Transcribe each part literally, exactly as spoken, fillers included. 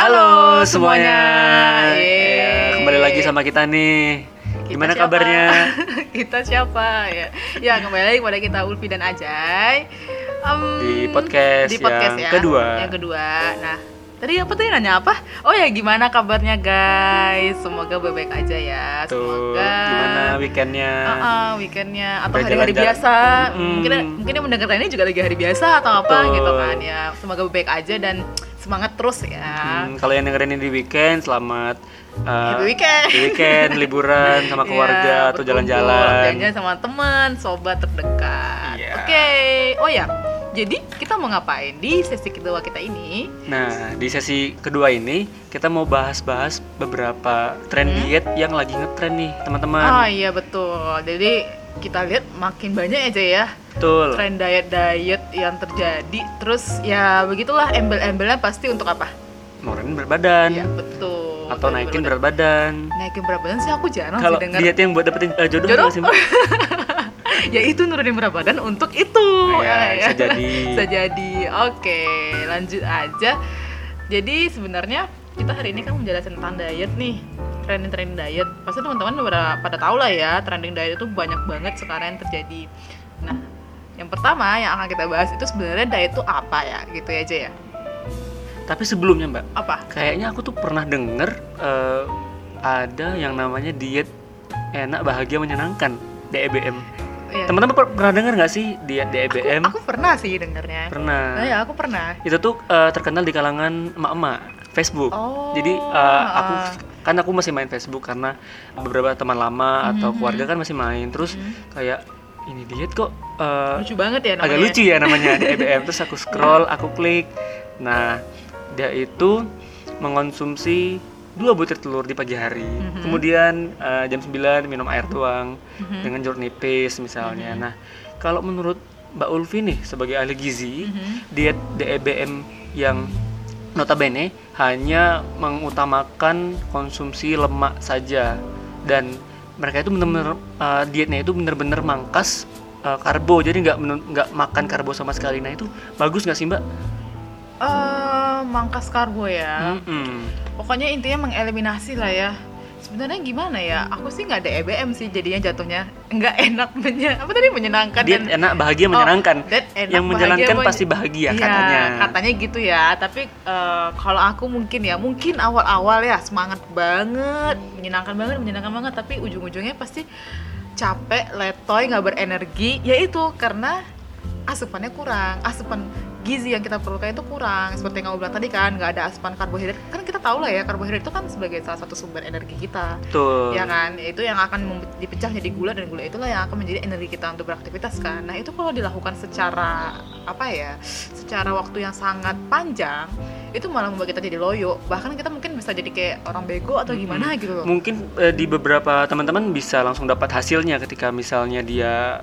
Halo semuanya, ya, kembali lagi sama kita nih. Gimana kita kabarnya? Kita siapa? Ya, ya kembali lagi kepada kita Ulfi dan Ajay um, di podcast, di podcast yang, yang kedua. Yang kedua. Nah, tadi apa tadi nanya apa? Oh ya, gimana kabarnya guys? Semoga baik-baik aja ya. Tuh, semoga. Gimana weekendnya? Uh-uh, weekendnya atau hari-hari jalan-jalan. biasa? Mm-hmm. Mungkin mungkin yang mendengarkan ini juga lagi hari biasa atau apa Tuh. gitu kan ya. Semoga baik-baik aja dan semangat terus ya. Hmm, kalau yang dengerin di weekend, selamat uh, weekend. weekend, liburan sama keluarga ya, atau jalan-jalan. Jalan-jalan sama teman, sobat terdekat. Yeah. Oke, okay. oh ya. Jadi kita mau ngapain di sesi kedua kita ini? Nah, di sesi kedua ini kita mau bahas-bahas beberapa tren hmm. diet yang lagi ngetren nih, teman-teman. Oh iya betul. Jadi kita lihat makin banyak aja ya. Betul. Tren diet-diet yang terjadi. Terus ya begitulah, embel-embelnya pasti untuk apa? Nurunin berat badan. Iya betul. Atau naikin berat badan. Naikin berat badan sih aku jarang sih dengar. Kalau diet yang buat dapetin uh, jodoh, jodoh? Sih, Mbak. Ya itu nurunin berat badan untuk itu. Ya, ya. Bisa jadi. Bisa jadi. Oke, lanjut aja. Jadi sebenarnya kita hari ini kan menjelaskan tentang diet nih, trending-trending diet. Pasti teman-teman pada tahu lah ya, trending diet itu banyak banget sekarang yang terjadi. Nah, yang pertama yang akan kita bahas itu sebenarnya diet itu apa ya, gitu aja ya. Tapi sebelumnya Mbak, apa? Kayaknya aku tuh pernah dengar uh, ada yang namanya diet enak bahagia menyenangkan, D E B M. Ya. Teman-teman per- pernah dengar nggak sih diet D E B M? Aku, aku pernah sih dengarnya. Pernah. Nah, ya aku pernah. Itu tuh uh, terkenal di kalangan emak-emak Facebook. Oh, Jadi uh, aku kan aku masih main Facebook karena beberapa teman lama mm-hmm. atau keluarga kan masih main. Terus mm-hmm. kayak ini diet kok uh, lucu banget ya namanya. Agak lucu ya namanya D E B M. Terus aku scroll, aku klik. Nah, dia itu mengonsumsi dua butir telur di pagi hari, mm-hmm. kemudian uh, jam sembilan minum air tuang mm-hmm. dengan jeruk nipis misalnya. Mm-hmm. Nah, kalau menurut Mbak Ulfi nih sebagai ahli gizi, mm-hmm. diet D E B M yang notabene hanya mengutamakan konsumsi lemak saja dan mereka itu benar-benar uh, dietnya itu benar-benar mangkas uh, karbo, jadi nggak nggak makan karbo sama sekali. Nah itu bagus nggak sih Mbak? Uh, mangkas karbo ya, mm-hmm. pokoknya intinya mengeliminasi lah ya. Sebenarnya gimana ya, aku sih nggak ada E B M sih jadinya jatuhnya nggak enak menye- apa tadi menyenangkan diet dan enak bahagia menyenangkan. Oh, enak, yang menjalankan bahagia, pasti bahagia ya, katanya. Katanya gitu ya, tapi uh, kalau aku mungkin ya mungkin awal-awal ya semangat banget, menyenangkan banget, menyenangkan banget, tapi ujung-ujungnya pasti capek, letoy, nggak berenergi, yaitu karena asupannya kurang, asupan gizi yang kita perlukan itu kurang. Seperti yang kamu bilang tadi kan, nggak ada asupan karbohidrat. Kan kita tahu lah ya, karbohidrat itu kan sebagai salah satu sumber energi kita. Betul. Ya kan, itu yang akan dipecah jadi gula, dan gula itulah yang akan menjadi energi kita untuk beraktivitas kan. Nah itu kalau dilakukan secara apa ya, secara waktu yang sangat panjang, itu malah membuat kita jadi loyo. Bahkan kita mungkin bisa jadi kayak orang bego atau gimana hmm. gitu loh. Mungkin eh, di beberapa teman-teman bisa langsung dapat hasilnya ketika misalnya dia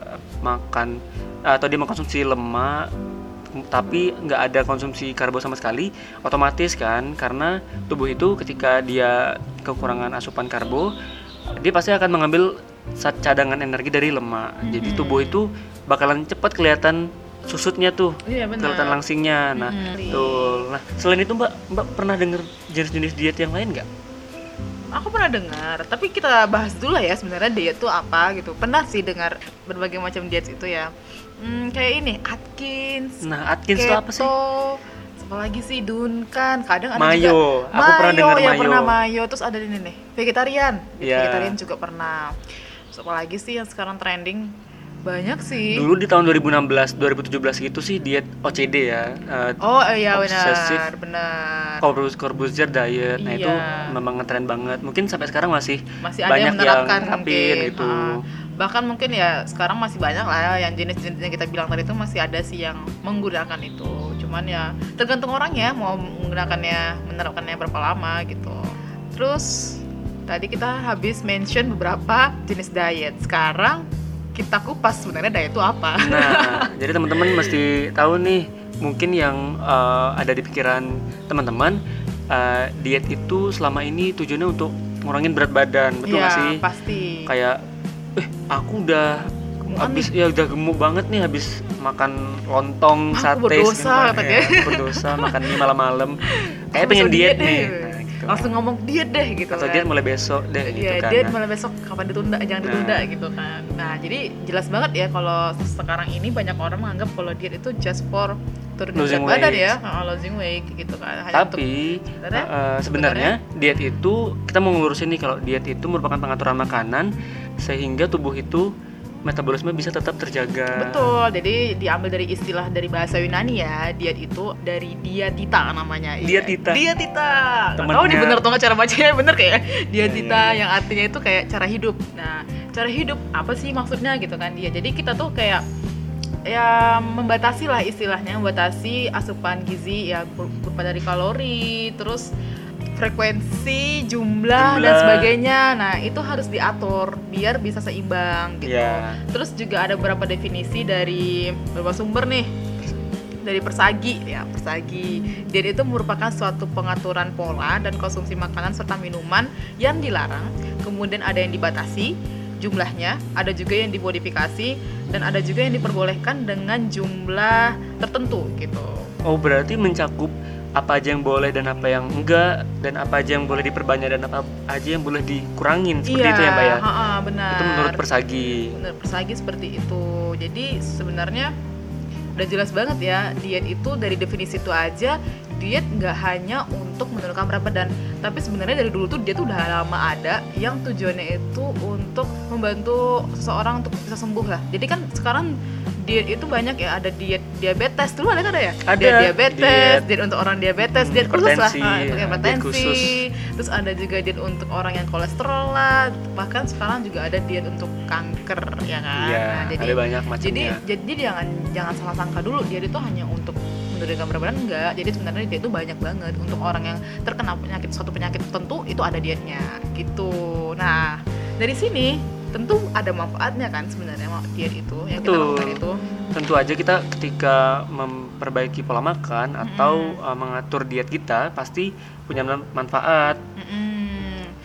makan atau dia mengkonsumsi lemak tapi nggak ada konsumsi karbo sama sekali, otomatis kan karena tubuh itu ketika dia kekurangan asupan karbo dia pasti akan mengambil cadangan energi dari lemak. Mm-hmm. Jadi tubuh itu bakalan cepat kelihatan susutnya tuh, iya, kelihatan langsingnya. Nah, mm-hmm. tuh. Nah, selain itu Mbak, Mbak pernah dengar jenis-jenis diet yang lain nggak? Aku pernah dengar, tapi kita bahas dulu lah ya sebenarnya diet itu apa gitu. Pernah sih dengar berbagai macam diet itu ya. Hmm, kayak ini Atkins. Nah, Atkins itu apa sih? Apalagi sih Duncan, kadang ada mayo. Juga mayo. Aku pernah dengar mayo. Ya, pernah mayo, terus ada ini nih, vegetarian. Yeah. Vegetarian juga pernah. Terus apalagi sih yang sekarang trending? Banyak sih. Dulu di tahun dua ribu enam belas dua ribu tujuh belas gitu sih diet O C D ya. Uh, oh iya benar, benar. Corbusier diet. Iya. Nah itu memang ngetren banget. Mungkin sampai sekarang masih, masih banyak yang nerapin gitu. Uh, bahkan mungkin ya sekarang masih banyak lah yang jenis-jenis yang kita bilang tadi itu masih ada sih yang menggunakan itu. Cuman ya tergantung orang ya mau menggunakannya, menerapkannya berapa lama gitu. Terus tadi kita habis mention beberapa jenis diet. Sekarang kita kupas sebenarnya diet itu apa. Nah, jadi teman-teman mesti tahu nih, mungkin yang uh, ada di pikiran teman-teman, uh, diet itu selama ini tujuannya untuk ngurangin berat badan, betul nggak ya, sih? Iya, pasti. Kayak, eh aku udah Gemukan habis, nih. ya udah gemuk banget nih habis makan lontong, aku sate, berdosa, ya, berdosa makan ini malam-malam. kayak pengen diet, diet nih nah, gitu. Langsung ngomong diet deh gitu atau kan, diet mulai besok deh gitu ya, kan diet nah. mulai besok kapan ditunda, jangan ditunda nah. gitu kan. Nah jadi jelas banget ya kalau sekarang ini banyak orang menganggap kalau diet itu just for turunin berat badan ya, uh, losing weight gitu kan. Hanya tapi untuk, sebenarnya, uh, sebenarnya diet itu kita mau ngurusin nih kalau diet itu merupakan pengaturan makanan sehingga tubuh itu metabolisme bisa tetap terjaga. Betul, jadi diambil dari istilah dari bahasa Yunani ya, diet itu dari diatita namanya. Diatita. Ya. Diatita. Tahu nih bener atau nggak cara bacanya bener kayak diatita ya, ya. Yang artinya itu kayak cara hidup. Nah, cara hidup apa sih maksudnya gitu kan? Iya, jadi kita tuh kayak ya membatasi lah istilahnya, membatasi asupan gizi ya berupa dari kalori, terus frekuensi, jumlah, jumlah dan sebagainya. Nah itu harus diatur biar bisa seimbang gitu. Yeah. Terus juga ada beberapa definisi dari beberapa sumber nih. Dari Persagi ya, Persagi. Diet itu merupakan suatu pengaturan pola dan konsumsi makanan serta minuman yang dilarang. Kemudian ada yang dibatasi jumlahnya, ada juga yang dimodifikasi dan ada juga yang diperbolehkan dengan jumlah tertentu gitu. Oh berarti mencakup apa aja yang boleh dan apa yang enggak, dan apa aja yang boleh diperbanyak dan apa aja yang boleh dikurangin seperti iya, itu ya Mbak ya? Iya, benar. Itu menurut Persagi. Menurut Persagi seperti itu. Jadi sebenarnya udah jelas banget ya, diet itu dari definisi itu aja, diet nggak hanya untuk menurunkan berat badan, tapi sebenarnya dari dulu tuh dia tuh udah lama ada yang tujuannya itu untuk membantu seseorang untuk bisa sembuh lah. Jadi kan sekarang diet itu banyak ya, ada diet diabetes, dulu ada kan ada ya? Ada diet diabetes, diet, diet untuk orang diabetes, diet khusus lah, hipertensi, terus ada juga diet untuk orang yang kolesterol lah, bahkan sekarang juga ada diet untuk kanker ya kan? Iya, nah, jadi, ada banyak macamnya. Jadi, jadi jangan jangan salah sangka dulu diet itu hanya untuk menurunkan berat badan, enggak. Jadi sebenarnya diet itu banyak banget untuk orang yang terkena penyakit suatu penyakit tertentu itu ada dietnya gitu. Nah dari sini tentu ada manfaatnya kan sebenarnya diet itu yang tentu, kita lakukan itu. Tentu aja kita ketika memperbaiki pola makan mm-hmm. atau uh, mengatur diet kita pasti punya manfaat. Mm-hmm.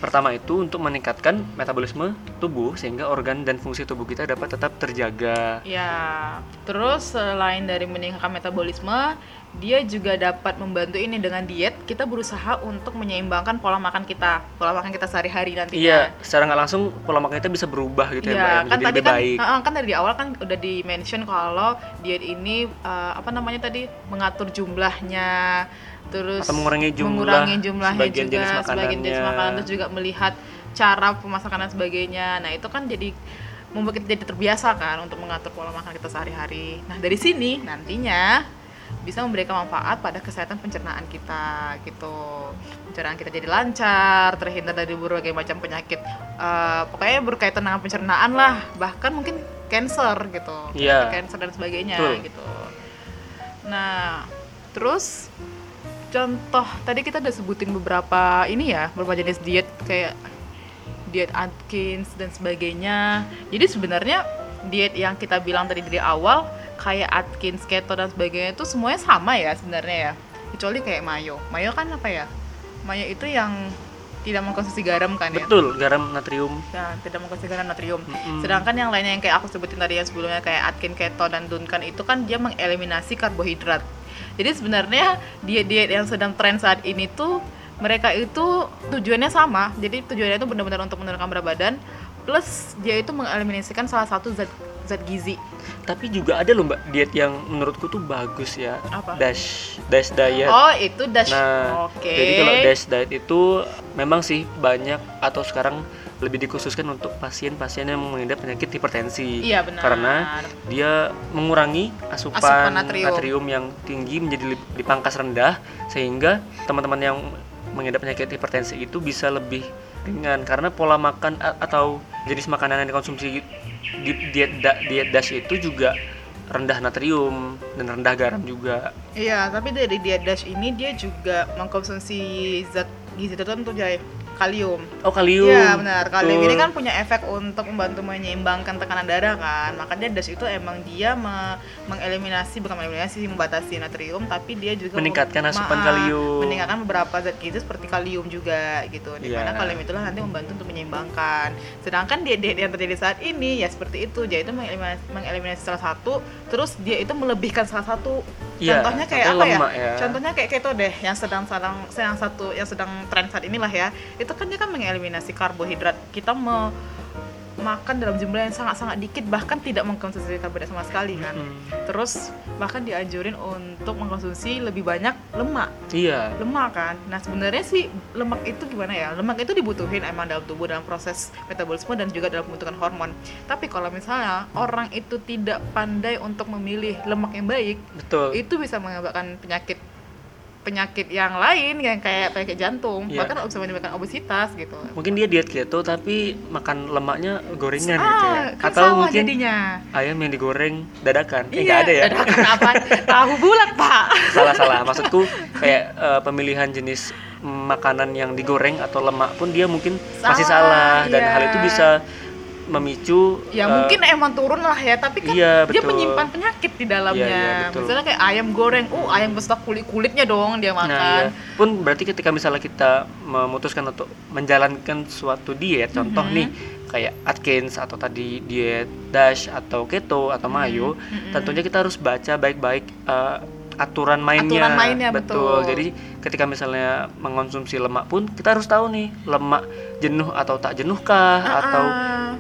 Pertama itu untuk meningkatkan metabolisme tubuh sehingga organ dan fungsi tubuh kita dapat tetap terjaga. Ya, terus selain dari meningkatkan metabolisme, dia juga dapat membantu ini dengan diet kita berusaha untuk menyeimbangkan pola makan kita, pola makan kita sehari-hari nantinya. Iya, secara nggak langsung pola makan kita bisa berubah gitu ya, ya Mbak, kan tadi kan, baik. Kan kan dari awal kan udah di mention kalau diet ini uh, apa namanya tadi mengatur jumlahnya, terus atau mengurangi jumlah, mengurangi jumlahnya sebagian juga, jenis makanannya. Sebagian jenis makanan, terus juga melihat cara pemasakan dan sebagainya. Nah itu kan jadi membuat kita jadi terbiasa kan untuk mengatur pola makan kita sehari-hari. Nah dari sini nantinya bisa memberikan manfaat pada kesehatan pencernaan kita gitu. Pencernaan kita jadi lancar, terhindar dari berbagai macam penyakit uh, pokoknya berkaitan dengan pencernaan lah, bahkan mungkin kanker gitu. Yeah. Kanker dan sebagainya True. gitu. Nah, terus contoh tadi kita udah sebutin beberapa ini ya, beberapa jenis diet kayak diet Atkins dan sebagainya. Jadi sebenarnya diet yang kita bilang tadi dari awal kayak Atkins, keto dan sebagainya itu semuanya sama ya sebenarnya ya, kecuali kayak mayo. Mayo kan apa ya? Mayo itu yang tidak mengkonsumsi garam kan ya? Betul, garam natrium. Nah, tidak mengkonsumsi garam natrium. Mm-hmm. Sedangkan yang lainnya yang kayak aku sebutin tadi yang sebelumnya kayak Atkins, keto dan Duncan itu kan dia mengeliminasi karbohidrat. Jadi sebenarnya diet-diet yang sedang tren saat ini tuh mereka itu tujuannya sama. Jadi tujuannya itu benar-benar untuk menurunkan berat badan plus dia itu mengeliminasikan salah satu zat zat gizi. Tapi juga ada loh Mbak diet yang menurutku tuh bagus ya. Apa? Dash Dash diet. Oh, itu Dash. Nah, okay. Jadi kalau Dash diet itu memang sih banyak atau sekarang lebih dikhususkan untuk pasien-pasien yang mengidap penyakit hipertensi. Iya, benar. Karena dia mengurangi asupan, asupan natrium. natrium yang tinggi menjadi dipangkas rendah sehingga teman-teman yang mengidap penyakit hipertensi itu bisa lebih ringan karena pola makan atau jenis makanan yang dikonsumsi di diet da, diet dash itu juga rendah natrium dan rendah garam juga. Iya, tapi dari diet dash ini dia juga mengkonsumsi zat gizi tertentu Jai. Kalium. Oh, kalium. Iya, benar. Kalium Betul. Ini kan punya efek untuk membantu menyeimbangkan tekanan darah kan. Makanya dash itu emang dia me- mengeliminasi bukan mengeliminasi membatasi natrium, tapi dia juga meningkatkan mem- asupan ma- kalium. Meningkatkan beberapa zat gizi seperti kalium juga gitu. Di mana yeah. kalium itulah nanti membantu untuk menyeimbangkan. Sedangkan diet-diet yang terjadi saat ini ya seperti itu, dia itu mengeliminasi, mengeliminasi salah satu, terus dia itu melebihkan salah satu. Contohnya kayak apa ya? ya? Contohnya kayak keto deh, yang sedang sedang yang satu yang sedang tren saat inilah ya. Itu kan dia kan mengeliminasi karbohidrat. Kita mau makan dalam jumlah yang sangat-sangat dikit, bahkan tidak mengkonsumsi karbohidrat sama sekali kan. Mm-hmm. Terus bahkan dianjurin untuk mengkonsumsi lebih banyak lemak. Iya. Lemak kan. Nah, sebenarnya sih lemak itu gimana ya? Lemak itu dibutuhin emang dalam tubuh, dalam proses metabolisme dan juga dalam pembentukan hormon. Tapi kalau misalnya orang itu tidak pandai untuk memilih lemak yang baik, betul, itu bisa mengakibatkan penyakit penyakit yang lain yang kayak penyakit jantung, yeah, bahkan bisa menyebabkan obesitas gitu. Mungkin dia diet keto tapi makan lemaknya gorengan ah, gitu ya. Kan atau mungkin jadinya ayam yang digoreng dadakan. Iya, eh, enggak ada ya. Dadakan apa? Tahu bulat, Pak. Salah-salah. Maksudku kayak uh, pemilihan jenis makanan yang digoreng atau lemak pun dia mungkin masih salah, salah dan yeah, hal itu bisa memicu ya uh, mungkin emang turun lah ya, tapi kan iya, dia menyimpan penyakit di dalamnya. Iya, iya, misalnya kayak ayam goreng, uh ayam berserta kulit-kulitnya dong dia makan. Nah, iya. Pun berarti ketika misalnya kita memutuskan untuk menjalankan suatu diet, mm-hmm, contoh nih kayak Atkins atau tadi diet DASH atau keto atau mayo, mm-hmm, tentunya kita harus baca baik-baik uh, aturan mainnya, aturan mainnya betul. betul. Jadi ketika misalnya mengonsumsi lemak pun kita harus tahu nih lemak jenuh atau tak jenuhkah, uh-uh. atau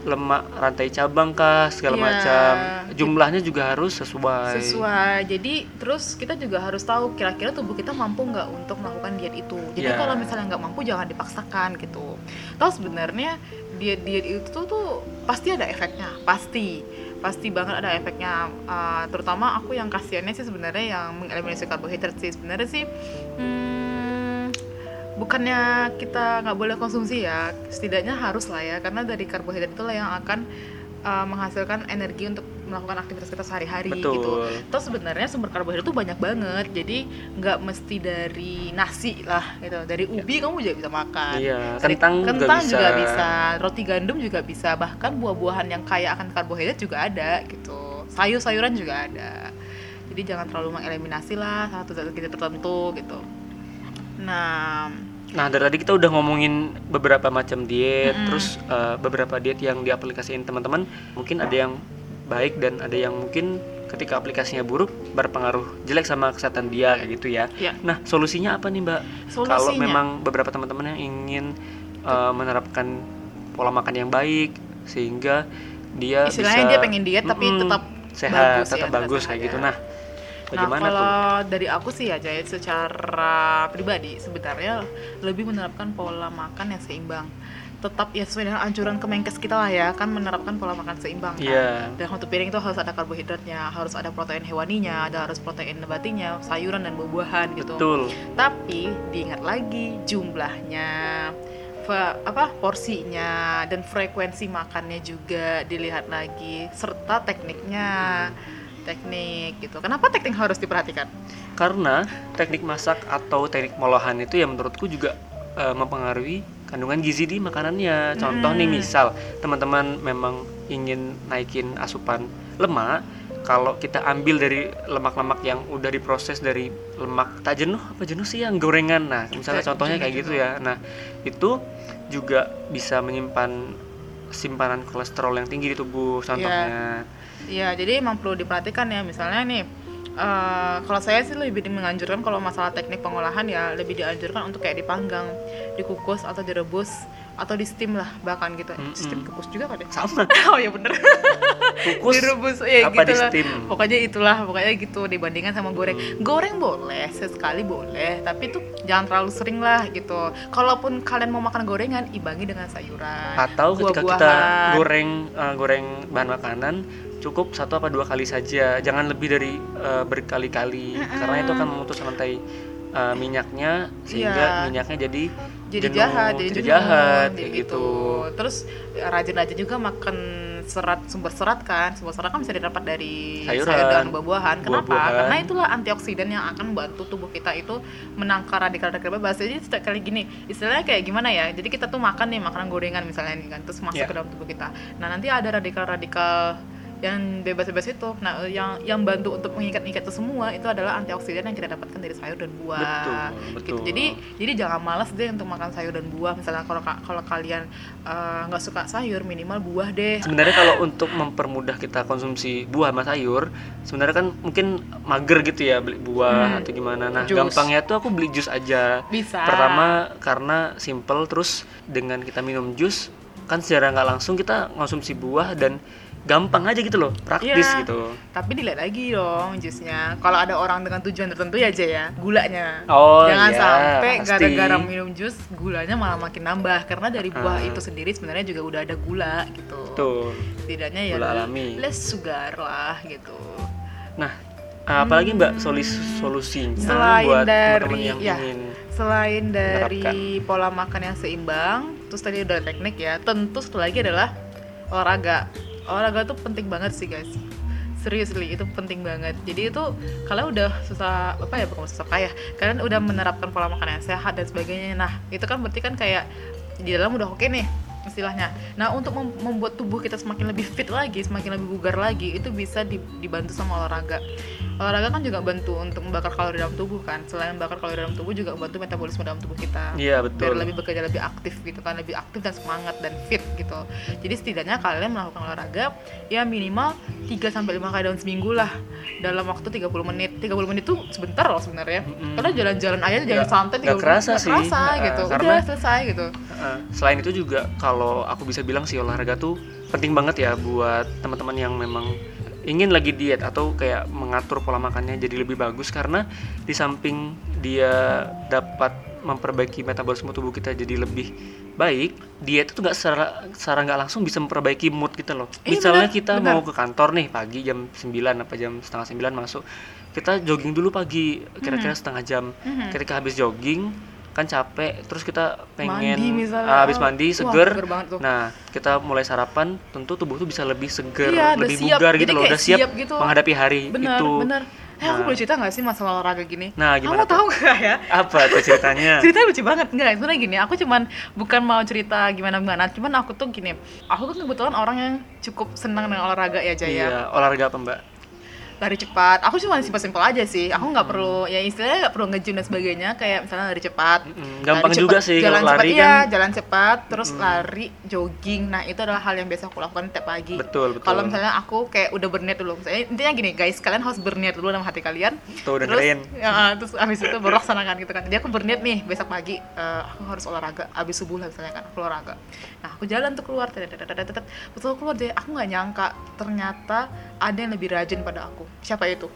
lemak rantai cabangkah, segala yeah. macam. Jumlahnya juga harus sesuai. Sesuai. Jadi terus kita juga harus tahu kira-kira tubuh kita mampu nggak untuk melakukan diet itu. Jadi yeah. kalau misalnya nggak mampu jangan dipaksakan gitu. Terus sebenarnya diet-diet itu tuh, tuh pasti ada efeknya, pasti. pasti banget ada efeknya, uh, terutama aku yang kasiannya sih sebenarnya yang mengeliminasi karbohidrat sih sebenarnya sih hmm, bukannya kita nggak boleh konsumsi ya, setidaknya harus lah ya, karena dari karbohidrat itulah yang akan uh, menghasilkan energi untuk melakukan aktivitas kita sehari-hari. Betul. Gitu. Terus sebenarnya sumber karbohidrat itu banyak banget. Jadi nggak mesti dari nasi lah gitu. Dari ubi ya. kamu juga bisa makan. Iya. Kentang, kentang juga, juga bisa. bisa. Roti gandum juga bisa. Bahkan buah-buahan yang kaya akan karbohidrat juga ada gitu. Sayur-sayuran juga ada. Jadi jangan terlalu mengeliminasi lah satu zat gizi tertentu gitu. Nah, Nah dari tadi kita udah ngomongin beberapa macam diet, mm-hmm. terus uh, beberapa diet yang diaplikasiin teman-teman. Mungkin ada yang baik dan ada yang mungkin ketika aplikasinya buruk berpengaruh jelek sama kesehatan dia kayak gitu ya. ya. Nah, solusinya apa nih, Mbak? Solusinya. Kalau memang beberapa teman-teman yang ingin uh, menerapkan pola makan yang baik sehingga dia Istilahnya bisa dia pengen diet tapi tetap sehat, bagus, tetap ya, bagus kayak gitu. Nah, bagaimana nah, kalau tuh? Dari aku sih ya, Jaya, secara pribadi sebenarnya lebih menerapkan pola makan yang seimbang. Tetap ya sesuai dengan anjuran Kemenkes kita lah ya, kan menerapkan pola makan seimbang kan. Yeah. Dan untuk piring itu harus ada karbohidratnya, harus ada protein hewaninya, ada harus protein nabatinya, sayuran dan buah-buahan gitu. Betul. Tapi diingat lagi jumlahnya, apa porsinya dan frekuensi makannya juga dilihat lagi serta tekniknya. Hmm. Teknik gitu. Kenapa teknik harus diperhatikan? Karena teknik masak atau teknik molahan itu ya menurutku juga e, mempengaruhi kandungan gizi di makanannya. Contoh hmm. nih misal teman-teman memang ingin naikin asupan lemak, kalau kita ambil dari lemak-lemak yang udah diproses dari lemak tak jenuh apa jenuh sih yang gorengan. Nah, misalnya Kita, contohnya jenuh, kayak jenuh. gitu ya. Nah, itu juga bisa menyimpan simpanan kolesterol yang tinggi di tubuh contohnya. Iya, ya, jadi emang perlu diperhatikan ya. Misalnya nih Uh, kalau saya sih lebih menganjurkan kalau masalah teknik pengolahan ya lebih dianjurkan untuk kayak dipanggang, dikukus atau direbus atau di steam lah bahkan gitu. Mm-hmm. Steam kukus juga kan ya? Sama. Oh ya bener. Kukus. Direbus ya gitu lah. Pokoknya itulah, pokoknya gitu dibandingkan sama goreng. Mm. Goreng boleh, sesekali boleh, tapi itu jangan terlalu sering lah gitu. Kalaupun kalian mau makan gorengan, imbangi dengan sayuran. Atau ketika kita goreng uh, goreng bahan makanan cukup satu apa dua kali saja, jangan lebih dari uh, berkali-kali, mm-hmm. karena itu akan memutus rantai uh, minyaknya sehingga yeah. minyaknya jadi jadi jenuh, jahat, jadi, jadi jahat, jadi gitu. gitu. Terus rajin-rajin juga makan serat, sumber serat kan, sumber serat kan bisa didapat dari sayuran, sayur dan buah-buahan. Kenapa? Buah-buahan. Karena itulah antioksidan yang akan membantu tubuh kita itu menangkal radikal-radikal bebas. Jadi setiap kali gini, istilahnya kayak gimana ya? Jadi kita tuh makan nih makanan gorengan misalnya nih kan, terus masuk yeah. ke dalam tubuh kita. Nah nanti ada radikal-radikal yang bebas-bebas itu. Nah, yang yang bantu untuk mengikat-ikat itu semua itu adalah antioksidan yang kita dapatkan dari sayur dan buah. Betul, betul. Gitu. Jadi jadi jangan malas deh untuk makan sayur dan buah. Misalnya kalau kalau kalian nggak uh, suka sayur, minimal buah deh. Sebenarnya kalau untuk mempermudah kita konsumsi buah sama sayur, sebenarnya kan mungkin mager gitu ya beli buah hmm, atau gimana. Nah, jus. Gampangnya tuh aku beli jus aja. Bisa. Pertama karena simple, terus dengan kita minum jus kan secara nggak langsung kita konsumsi buah dan gampang aja gitu loh, praktis ya, gitu. Tapi dilihat lagi dong jusnya. Kalau ada orang dengan tujuan tertentu ya aja ya, gulanya. Oh, jangan ya, sampai pasti. Gara-gara minum jus gulanya malah makin nambah, karena dari buah ah. itu sendiri sebenarnya juga udah ada gula gitu. Betul. Setidaknya ya less sugar lah gitu. Nah, apalagi Mbak solis solusinya selain buat teman-teman yang ya, ingin selain dari menerapkan pola makan yang seimbang, terus tadi udah teknik ya. Tentu satu lagi adalah olahraga. Olahraga tuh penting banget sih guys, seriously itu penting banget. Jadi itu kalian udah susah apa ya, bukan susah kaya, kalian udah menerapkan pola makan yang sehat dan sebagainya. Nah itu kan berarti kan kayak di dalam udah oke nih istilahnya. Nah untuk membuat tubuh kita semakin lebih fit lagi, semakin lebih bugar lagi, itu bisa dibantu sama olahraga. Olahraga kan juga bantu untuk membakar kalori dalam tubuh kan. Selain membakar kalori dalam tubuh juga bantu metabolisme dalam tubuh kita. Iya, betul. Biar lebih bekerja lebih aktif gitu kan, lebih aktif dan semangat dan fit gitu. Jadi setidaknya kalian melakukan olahraga ya minimal tiga sampai lima kali dalam seminggu lah, dalam waktu tiga puluh menit. tiga puluh menit itu sebentar loh sebenarnya. Mm-hmm. Karena jalan-jalan aja jangan santai tiga puluh menit. Gak kerasa sih. Gak kerasa uh, gitu. Karena, udah selesai gitu. Uh, selain itu juga kalau aku bisa bilang sih olahraga tuh penting banget ya buat teman-teman yang memang ingin lagi diet atau kayak mengatur pola makannya jadi lebih bagus, karena di samping dia dapat memperbaiki metabolisme tubuh kita jadi lebih baik, diet itu nggak secara secara nggak langsung bisa memperbaiki mood kita loh. Eh, misalnya bener, kita bener. mau ke kantor nih pagi jam sembilan apa jam setengah sembilan masuk, kita jogging dulu pagi kira-kira mm-hmm. setengah jam. Mm-hmm. Ketika habis jogging kan capek, terus kita pengen mandi, uh, habis mandi seger. Wah, seger nah kita mulai sarapan, tentu tubuh tuh bisa lebih seger, iya, lebih siap, bugar gitu loh, udah siap, siap gitu menghadapi hari bener, itu. Bener. Eh, nah. Aku boleh cerita nggak sih masalah olahraga gini? Nah, gimana? Kamu tahu nggak ya? Apa tuh ceritanya? Ceritanya lucu banget, nggak? Sebenarnya gini, aku cuman bukan mau cerita gimana-gimana, cuman aku tuh gini, aku tuh kebetulan orang yang cukup senang dengan olahraga ya Jaya. Iya, olahraga apa Mbak? Lari cepat, aku cuma simpel-simpel aja sih. Aku nggak mm. perlu, ya istilahnya nggak perlu nge-gym dan sebagainya. Kayak misalnya lari cepat, mm. gampang lari cepat, juga sih jalan cepat, kan? Iya, jalan cepat, terus mm. lari, jogging. Nah itu adalah hal yang biasa aku lakukan tiap pagi. Betul, betul. Kalau misalnya aku kayak udah berniat dulu, misalnya intinya gini guys, kalian harus berniat dulu dalam hati kalian. Tuh dengerin. Terus, ya, terus abis itu baru laksanakan gitu kan. Jadi aku berniat nih besok pagi, uh, aku harus olahraga. Abis subuh lah misalnya kan, aku olahraga. Nah aku jalan tuh keluar, terus aku keluar deh. Aku nggak nyangka, ternyata ada yang lebih rajin pada aku. Siapa itu?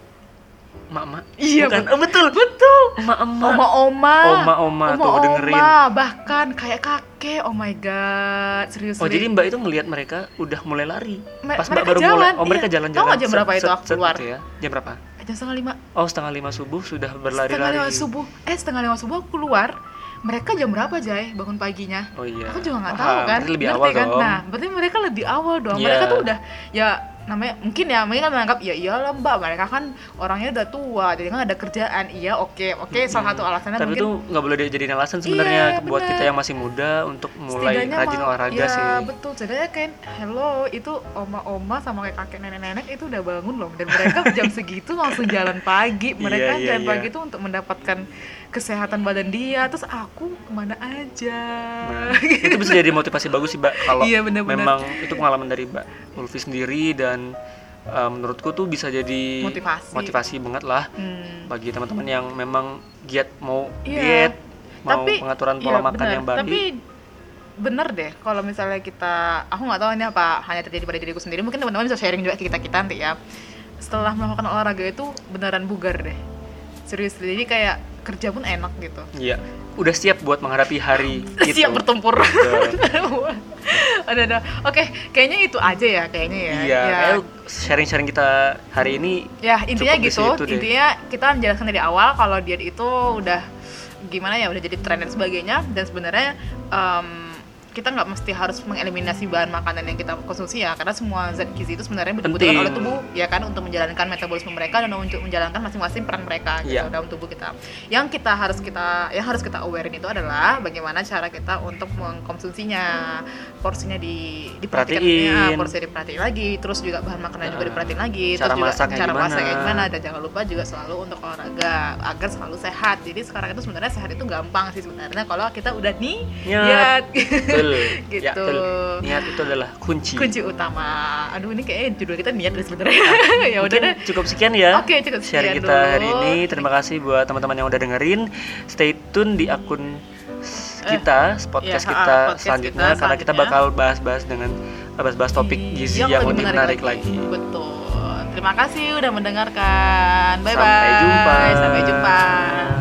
Mak-mak? Iya, bukan. Betul. Betul, betul. Emak-emak. Oma-oma. Oma-oma tuh dengerin. Oma, bahkan kayak kakek. Oh my god, serius. Oh, jadi Mbak itu ngelihat mereka udah mulai lari. Pas Mbak baru mulai. Oh, mereka jalan-jalan. Tahu jam berapa itu aku keluar? Jam berapa? Jam setengah lima. Oh, setengah lima subuh sudah berlari-lari. Setengah lima subuh. Eh, setengah lima subuh aku keluar. Mereka jam berapa Jay bangun paginya? Oh iya. Aku juga nggak tahu kan. Lebih awal dong. Nah, berarti mereka lebih awal dong. Mereka tuh udah ya namanya mungkin ya mereka menganggap ya iyalah Mbak, mereka kan orangnya udah tua jadi kan ada kerjaan. Iya, oke oke hmm. salah satu alasannya. Tapi mungkin tapi itu nggak boleh dijadiin alasan sebenarnya iya, buat bener. Kita yang masih muda untuk mulai setidaknya rajin ma- olahraga ya, sih. Iya betul, setidaknya kan hello itu oma-oma sama kayak kakek nenek-nenek itu udah bangun loh, dan mereka jam segitu langsung jalan pagi. Mereka iya, iya, jalan iya. pagi itu untuk mendapatkan kesehatan badan dia. Terus aku kemana aja nah, gitu. Itu bisa jadi motivasi bagus sih Mbak kalau iya, memang itu pengalaman dari Mbak Ulfi sendiri, dan uh, menurutku tuh bisa jadi motivasi, motivasi banget lah hmm. bagi teman-teman yang memang giat mau yeah. diet mau tapi, pengaturan pola iya, makan bener. Yang baik. Tapi bener deh kalau misalnya kita, aku nggak tahu ini apa hanya terjadi pada diriku sendiri, mungkin teman-teman bisa sharing juga ke kita-kita nanti ya, setelah melakukan olahraga itu beneran bugar deh, serius. Jadi kayak kerja pun enak gitu. Iya. Udah siap buat menghadapi hari gitu. Siap bertempur. Ada ada. Oke, kayaknya itu aja ya kayaknya ya. Iya. Ya. Sharing-sharing kita hari ini. Ya, intinya gitu. Intinya kita menjelaskan dari awal kalau diet itu udah gimana ya, udah jadi tren dan sebagainya, dan sebenarnya um, kita nggak mesti harus mengeliminasi bahan makanan yang kita konsumsi ya, karena semua zat gizi itu sebenarnya dibutuhkan oleh tubuh ya kan, untuk menjalankan metabolisme mereka dan untuk menjalankan masing-masing peran mereka gitu yeah. dalam tubuh kita. Yang kita harus kita yang harus kita awarein itu adalah bagaimana cara kita untuk mengkonsumsinya, porsinya di diperhatikannya, porsinya diperhatiin lagi, terus juga bahan makanan uh, juga diperhatiin lagi, cara terus juga cara masaknya gimana, dan jangan lupa juga selalu untuk olahraga agar selalu sehat. Jadi sekarang itu sebenarnya sehat itu gampang sih sebenarnya kalau kita udah nih niat ya, gitu. Ya, niat itu adalah kunci. Kunci utama. Aduh, ini kayaknya judul kita niat sebenarnya. Ya udah deh. Cukup sekian ya. Oke, okay, cukup sekian share kita dulu hari ini. Terima kasih buat teman-teman yang udah dengerin. Stay tune di akun kita, eh, podcast ya, kita podcast selanjutnya kita, karena kita bakal bahas-bahas dengan bahas-bahas topik gizi yang, yang lebih menarik, menarik lagi. lagi. Betul. Terima kasih udah mendengarkan. Bye-bye. Sampai jumpa. Sampai jumpa.